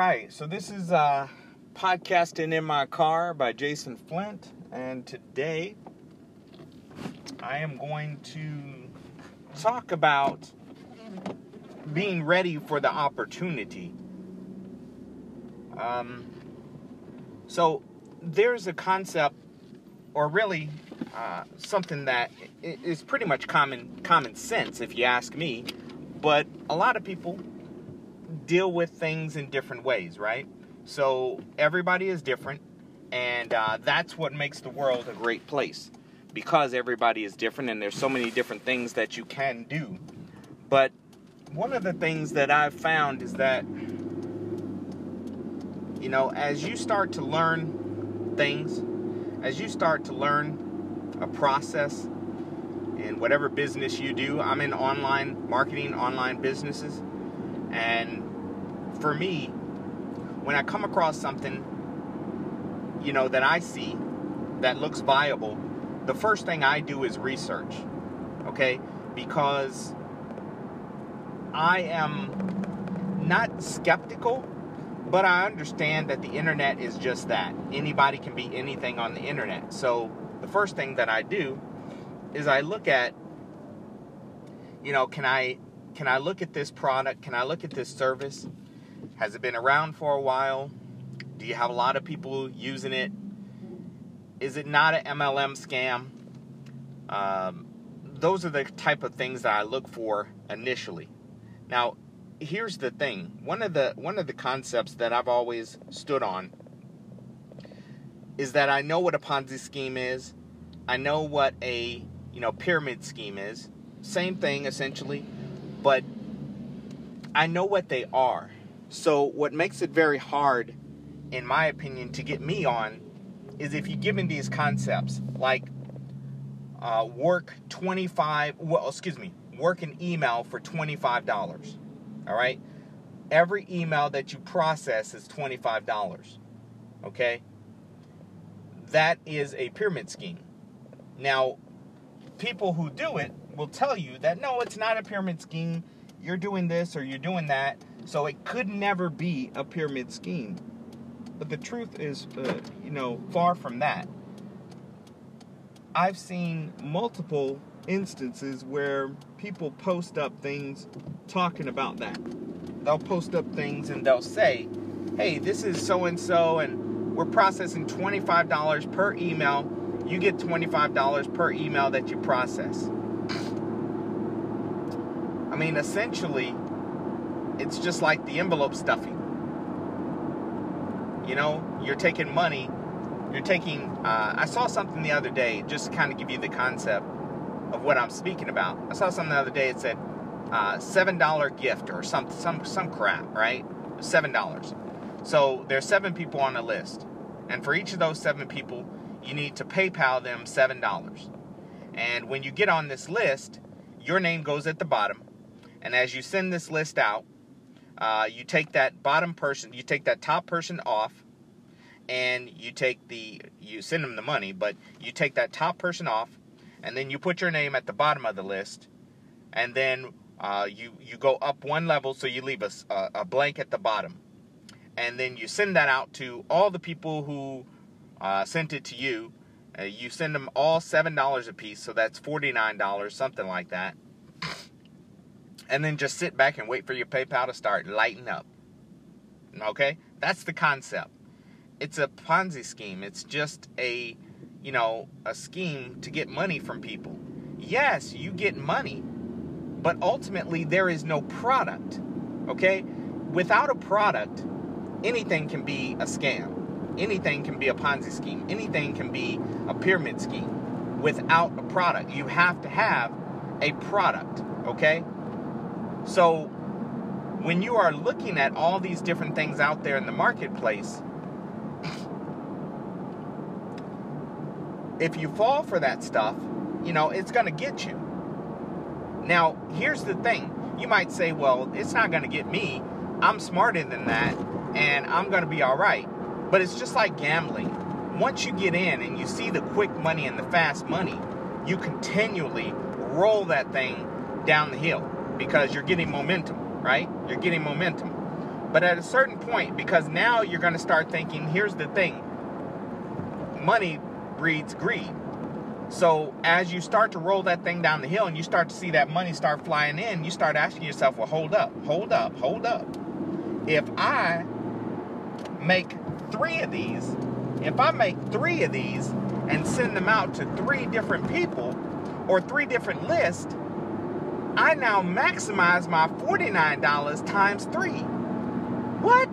right, so this is Podcasting in My Car by Jason Flint, and today I am going to talk about being ready for the opportunity. So there's a concept, or really something that is pretty much common sense if you ask me, but a lot of people deal with things in different ways, right? So everybody is different, and that's what makes the world a great place, because everybody is different and there's so many different things that you can do. But one of the things that I've found is that, you know, as you start to learn things, as you start to learn a process in whatever business you do, I'm in online marketing, online businesses, and for me, when I come across something, you know, that I see that looks viable, the first thing I do is research, okay? Because I am not skeptical, but I understand that the internet is just that. Anybody can be anything on the internet. So the first thing that I do is I look at, you know, can I look at this product? Can I look at this service? Has it been around for a while? Do you have a lot of people using it? Is it not an MLM scam? Those are the type of things that I look for initially. Now, here's the thing. One of the concepts that I've always stood on is that I know what a Ponzi scheme is. I know what a, you know, pyramid scheme is. Same thing essentially, but I know what they are. So what makes it very hard, in my opinion, to get me on is if you're given these concepts like work an email for $25. All right? Every email that you process is $25. Okay? That is a pyramid scheme. Now, people who do it will tell you that, no, it's not a pyramid scheme. You're doing this or you're doing that. So it could never be a pyramid scheme. But the truth is, you know, far from that. I've seen multiple instances where people post up things talking about that. They'll post up things and they'll say, hey, this is so-and-so and we're processing $25 per email. You get $25 per email that you process. I mean, essentially, it's just like the envelope stuffing. You know, you're taking money. You're taking, I saw something the other day, just to kind of give you the concept of what I'm speaking about. I saw something the other day, it said $7 gift or some crap, right? $7. So there's 7 people on the list. And for each of those 7 people, you need to PayPal them $7. And when you get on this list, your name goes at the bottom. And as you send this list out, you take that bottom person, you take that top person off, and you send them the money, but you take that top person off, and then you put your name at the bottom of the list, and then you go up one level, so you leave a blank at the bottom. And then you send that out to all the people who sent it to you. You send them all $7 a piece, so that's $49, something like that. And then just sit back and wait for your PayPal to start lighting up. Okay? That's the concept. It's a Ponzi scheme. It's just a, you know, a scheme to get money from people. Yes, you get money, but ultimately there is no product, okay? Without a product, anything can be a scam. Anything can be a Ponzi scheme. Anything can be a pyramid scheme. Without a product, you have to have a product, okay? So when you are looking at all these different things out there in the marketplace, if you fall for that stuff, you know, it's going to get you. Now, here's the thing. You might say, well, it's not going to get me. I'm smarter than that, and I'm going to be all right. But it's just like gambling. Once you get in and you see the quick money and the fast money, you continually roll that thing down the hill because you're getting momentum, right? You're getting momentum. But at a certain point, because now you're going to start thinking, here's the thing, money breeds greed. So as you start to roll that thing down the hill and you start to see that money start flying in, you start asking yourself, well, hold up. If I make 3 of these, and send them out to 3 different people or 3 different lists, I now maximize my $49 times 3. What?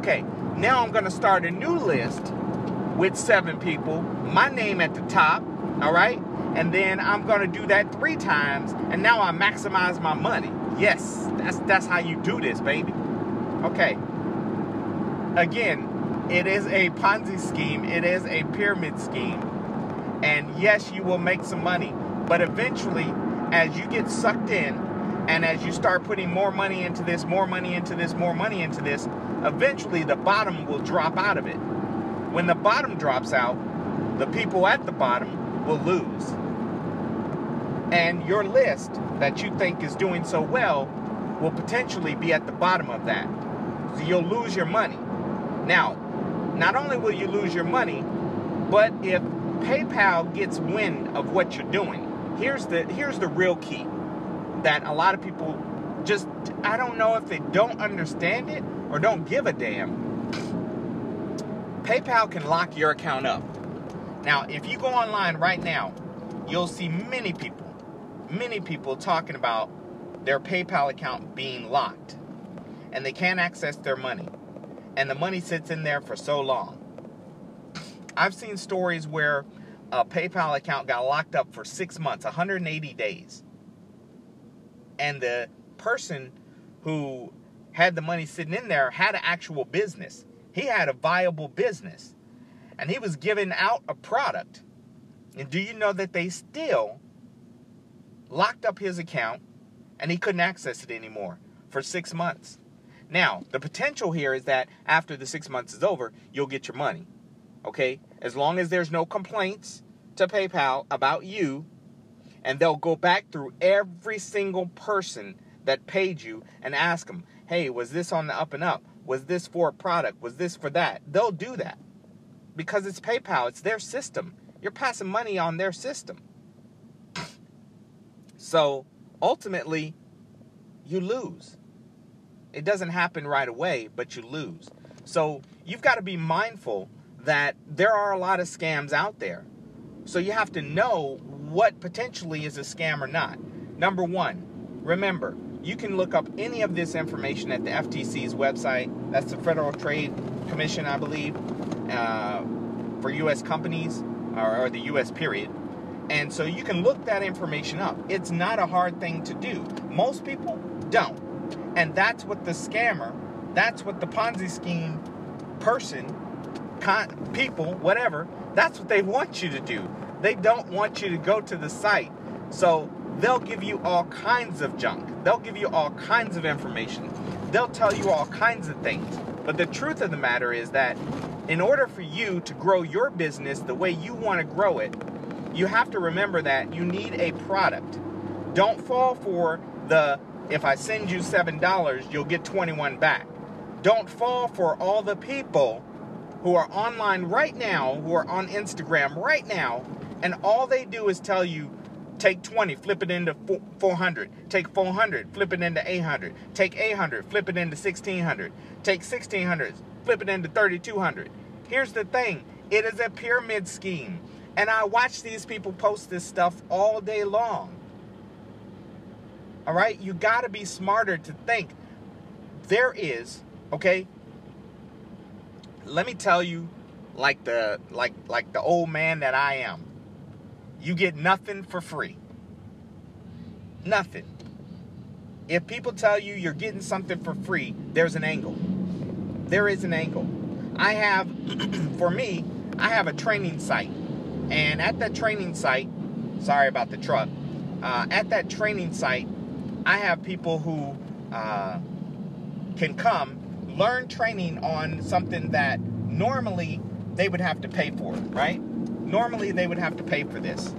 Okay, now I'm going to start a new list with 7 people, my name at the top, all right? And then I'm going to do that 3 times, and now I maximize my money. Yes, that's how you do this, baby. Okay. Again, it is a Ponzi scheme. It is a pyramid scheme. And yes, you will make some money, but eventually, as you get sucked in, and as you start putting more money into this, eventually the bottom will drop out of it. When the bottom drops out, the people at the bottom will lose. And your list that you think is doing so well will potentially be at the bottom of that. So you'll lose your money. Now, not only will you lose your money, but if PayPal gets wind of what you're doing, here's the real key that a lot of people just, I don't know if they don't understand it or don't give a damn. PayPal can lock your account up. Now, if you go online right now, you'll see many people talking about their PayPal account being locked, and they can't access their money, and the money sits in there for so long. I've seen stories where a PayPal account got locked up for 6 months, 180 days, and the person who had the money sitting in there had an actual business. He had a viable business, and he was giving out a product. And do you know that they still locked up his account, and he couldn't access it anymore for 6 months? Now, the potential here is that after the 6 months is over, you'll get your money, okay? As long as there's no complaints to PayPal about you, and they'll go back through every single person that paid you and ask them, hey, was this on the up and up? Was this for a product? Was this for that? They'll do that because it's PayPal. It's their system. You're passing money on their system. So ultimately, you lose. It doesn't happen right away, but you lose. So you've got to be mindful that there are a lot of scams out there. So you have to know what potentially is a scam or not. Number one, remember, you can look up any of this information at the FTC's website. That's the Federal Trade Commission, I believe, for U.S. companies or the U.S. period. And so you can look that information up. It's not a hard thing to do. Most people don't. And that's what the scammer, that's what the Ponzi scheme person, people, whatever, that's what they want you to do. They don't want you to go to the site. So they'll give you all kinds of junk. They'll give you all kinds of information. They'll tell you all kinds of things. But the truth of the matter is that in order for you to grow your business the way you want to grow it, you have to remember that you need a product. Don't fall for the, if I send you $7, you'll get $21 back. Don't fall for all the people who are online right now, who are on Instagram right now, and all they do is tell you, take 20, flip it into 400. Take 400, flip it into 800. Take 800, flip it into 1,600. Take 1,600, flip it into 3,200. Here's the thing. It is a pyramid scheme. And I watch these people post this stuff all day long. All right? You got to be smarter to think. There is, okay? Let me tell you, like the old man that I am. You get nothing for free. Nothing. If people tell you you're getting something for free, there's an angle. There is an angle. I have, for me, I have a training site. And at that training site, sorry about the truck. At that training site, I have people who can come learn training on something that normally they would have to pay for, right? Normally, they would have to pay for this.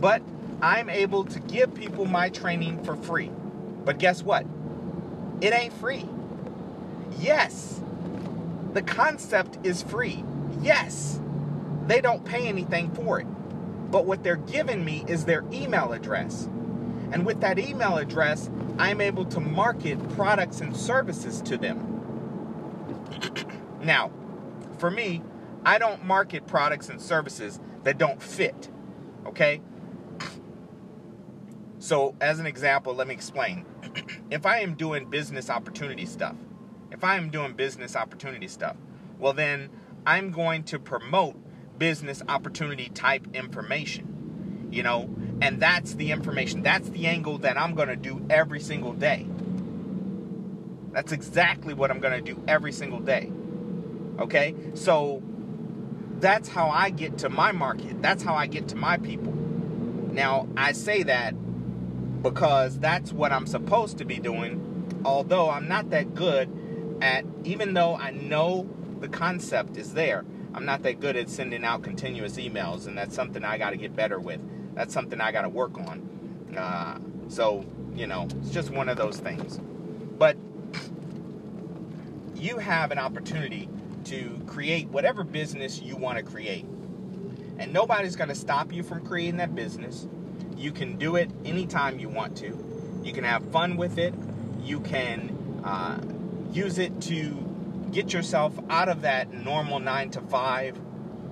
But I'm able to give people my training for free. But guess what? It ain't free. Yes. The concept is free. Yes. They don't pay anything for it. But what they're giving me is their email address. And with that email address, I'm able to market products and services to them. Now, for me, I don't market products and services that don't fit. Okay? So, as an example, let me explain. If I am doing business opportunity stuff, well then I'm going to promote business opportunity type information, you know, and that's the information, that's the angle that I'm going to do every single day. That's exactly what I'm going to do every single day. Okay? So that's how I get to my market. That's how I get to my people. Now, I say that because that's what I'm supposed to be doing, although I'm not that good at, even though I know the concept is there, I'm not that good at sending out continuous emails, and that's something I got to get better with. That's something I got to work on. So, you know, it's just one of those things. But you have an opportunity to create whatever business you want to create. And nobody's going to stop you from creating that business. You can do it anytime you want to. You can have fun with it. You can use it to get yourself out of that normal 9-to-5.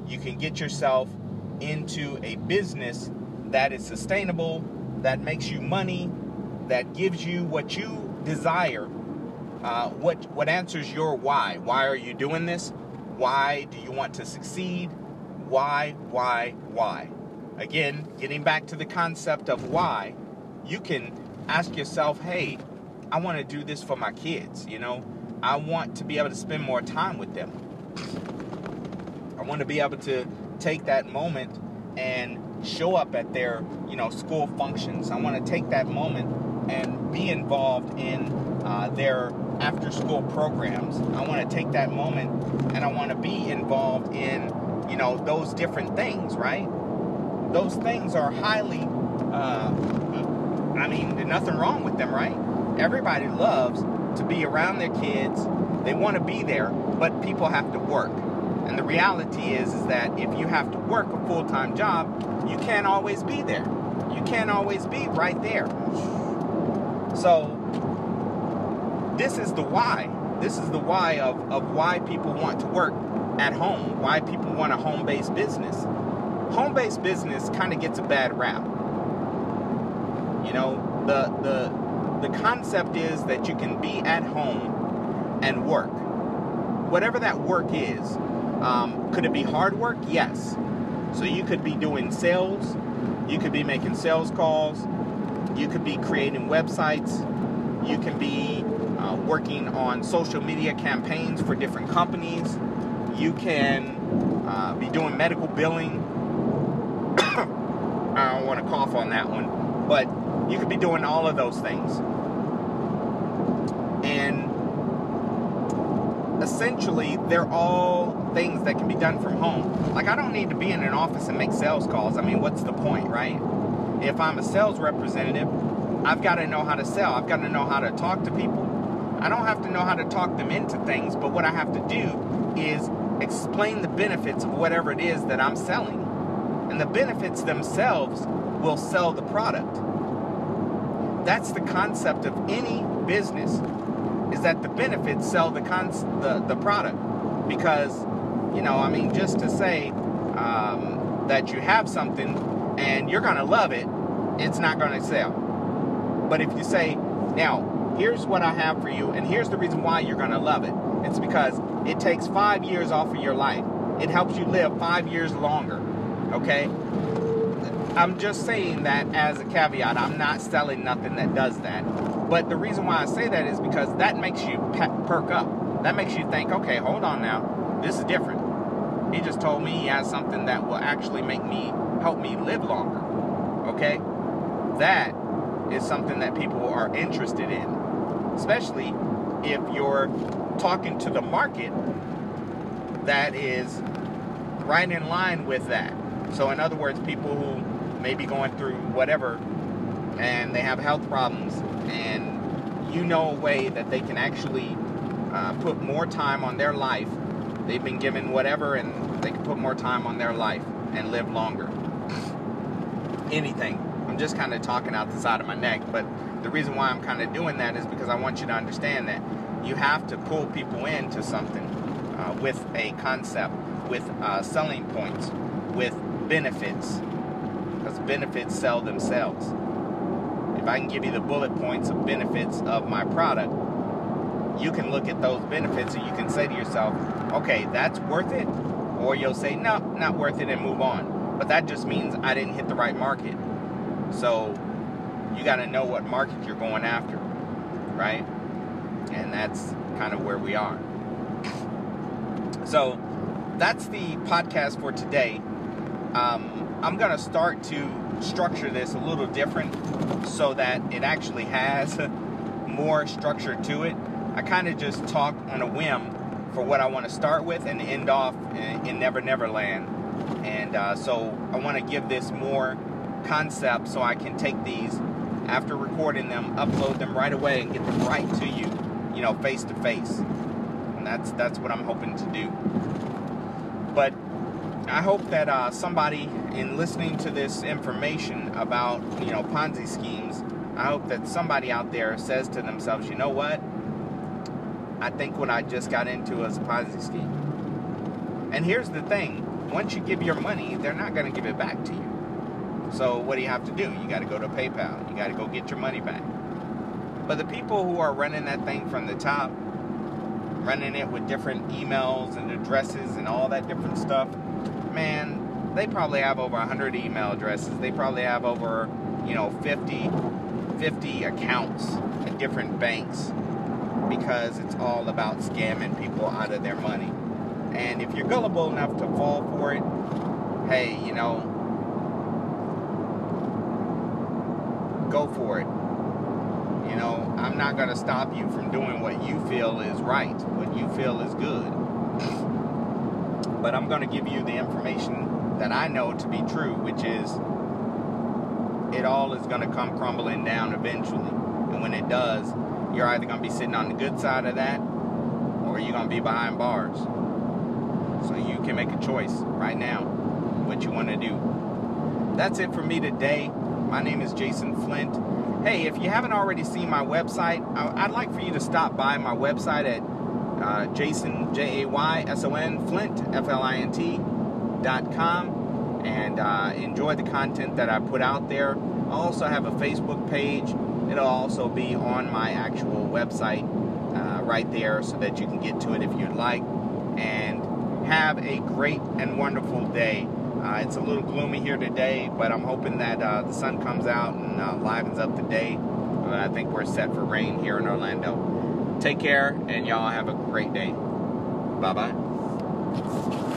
You can get yourself into a business that is sustainable, that makes you money, that gives you what you desire, what answers your why. Why are you doing this? Why do you want to succeed? Why? Again, getting back to the concept of why, you can ask yourself, hey, I want to do this for my kids, you know? I want to be able to spend more time with them. I want to be able to take that moment and show up at their, you know, school functions. I want to take that moment and be involved in their after-school programs. I want to take that moment and I want to be involved in, you know, those different things, right? Those things are highly, I mean, there's nothing wrong with them, right? Everybody loves to be around their kids. They want to be there, but people have to work. And the reality is that if you have to work a full-time job, you can't always be there. You can't always be right there. So this is the why. This is the why of why people want to work at home, why people want a home-based business. Home-based business kind of gets a bad rap. You know, the concept is that you can be at home and work. Whatever that work is. Could it be hard work? Yes. So you could be doing sales. You could be making sales calls. You could be creating websites. You can be working on social media campaigns for different companies. You can be doing medical billing. I don't want to cough on that one. But you could be doing all of those things. And essentially, they're all things that can be done from home. Like, I don't need to be in an office and make sales calls. I mean, what's the point, right? If I'm a sales representative, I've got to know how to sell. I've got to know how to talk to people. I don't have to know how to talk them into things, but what I have to do is explain the benefits of whatever it is that I'm selling. And the benefits themselves will sell the product. That's the concept of any business, is that the benefits sell the product. Because, you know, I mean, just to say that you have something and you're going to love it, it's not going to sell. But if you say, now, here's what I have for you, and here's the reason why you're going to love it. It's because it takes 5 years off of your life. It helps you live 5 years longer, okay? I'm just saying that as a caveat. I'm not selling nothing that does that. But the reason why I say that is because that makes you perk up. That makes you think, okay, hold on now. This is different. He just told me he has something that will actually make me, help me live longer. Okay? That is something that people are interested in. Especially if you're talking to the market that is right in line with that. So in other words, people who may be going through whatever and they have health problems, and you know a way that they can actually put more time on their life. They've been given whatever, and they can put more time on their life and live longer. Anything. I'm just kind of talking out the side of my neck, but the reason why I'm kind of doing that is because I want you to understand that you have to pull people into something with a concept, with selling points, with benefits, because benefits sell themselves. If I can give you the bullet points of benefits of my product, you can look at those benefits and you can say to yourself, okay, that's worth it, or you'll say, no, not worth it, and move on. But that just means I didn't hit the right market. So you got to know what market you're going after, right? And that's kind of where we are. So that's the podcast for today. I'm going to start to structure this a little different so that it actually has more structure to it. I kind of just talk on a whim for what I want to start with and end off in Never Never Land. And so I want to give this more concept so I can take these, after recording them, upload them right away and get them right to you, you know, face to face. And that's what I'm hoping to do. But I hope that somebody, in listening to this information about, you know, Ponzi schemes, I hope that somebody out there says to themselves, you know what? I think what I just got into is a Ponzi scheme. And here's the thing. Once you give your money, they're not going to give it back to you. So what do you have to do? You got to go to PayPal. You got to go get your money back. But the people who are running that thing from the top, running it with different emails and addresses and all that different stuff, man, they probably have over 100 email addresses. They probably have over, you know, 50 accounts at different banks, because it's all about scamming people out of their money. And if you're gullible enough to fall for it, hey, you know, go for it. You know, I'm not going to stop you from doing what you feel is right, what you feel is good. But I'm going to give you the information that I know to be true, which is it all is going to come crumbling down eventually. And when it does, you're either going to be sitting on the good side of that, or you're going to be behind bars. So you can make a choice right now what you want to do. That's it for me today. My name is Jason Flint. Hey, if you haven't already seen my website, I'd like for you to stop by my website at Jason, J-A-Y-S-O-N, Flint, F-L-I-N-T.com, and enjoy the content that I put out there. I also have a Facebook page. It'll also be on my actual website right there, so that you can get to it if you'd like. And have a great and wonderful day. It's a little gloomy here today, but I'm hoping that the sun comes out and livens up the day. I think we're set for rain here in Orlando. Take care, and y'all have a great day. Bye-bye.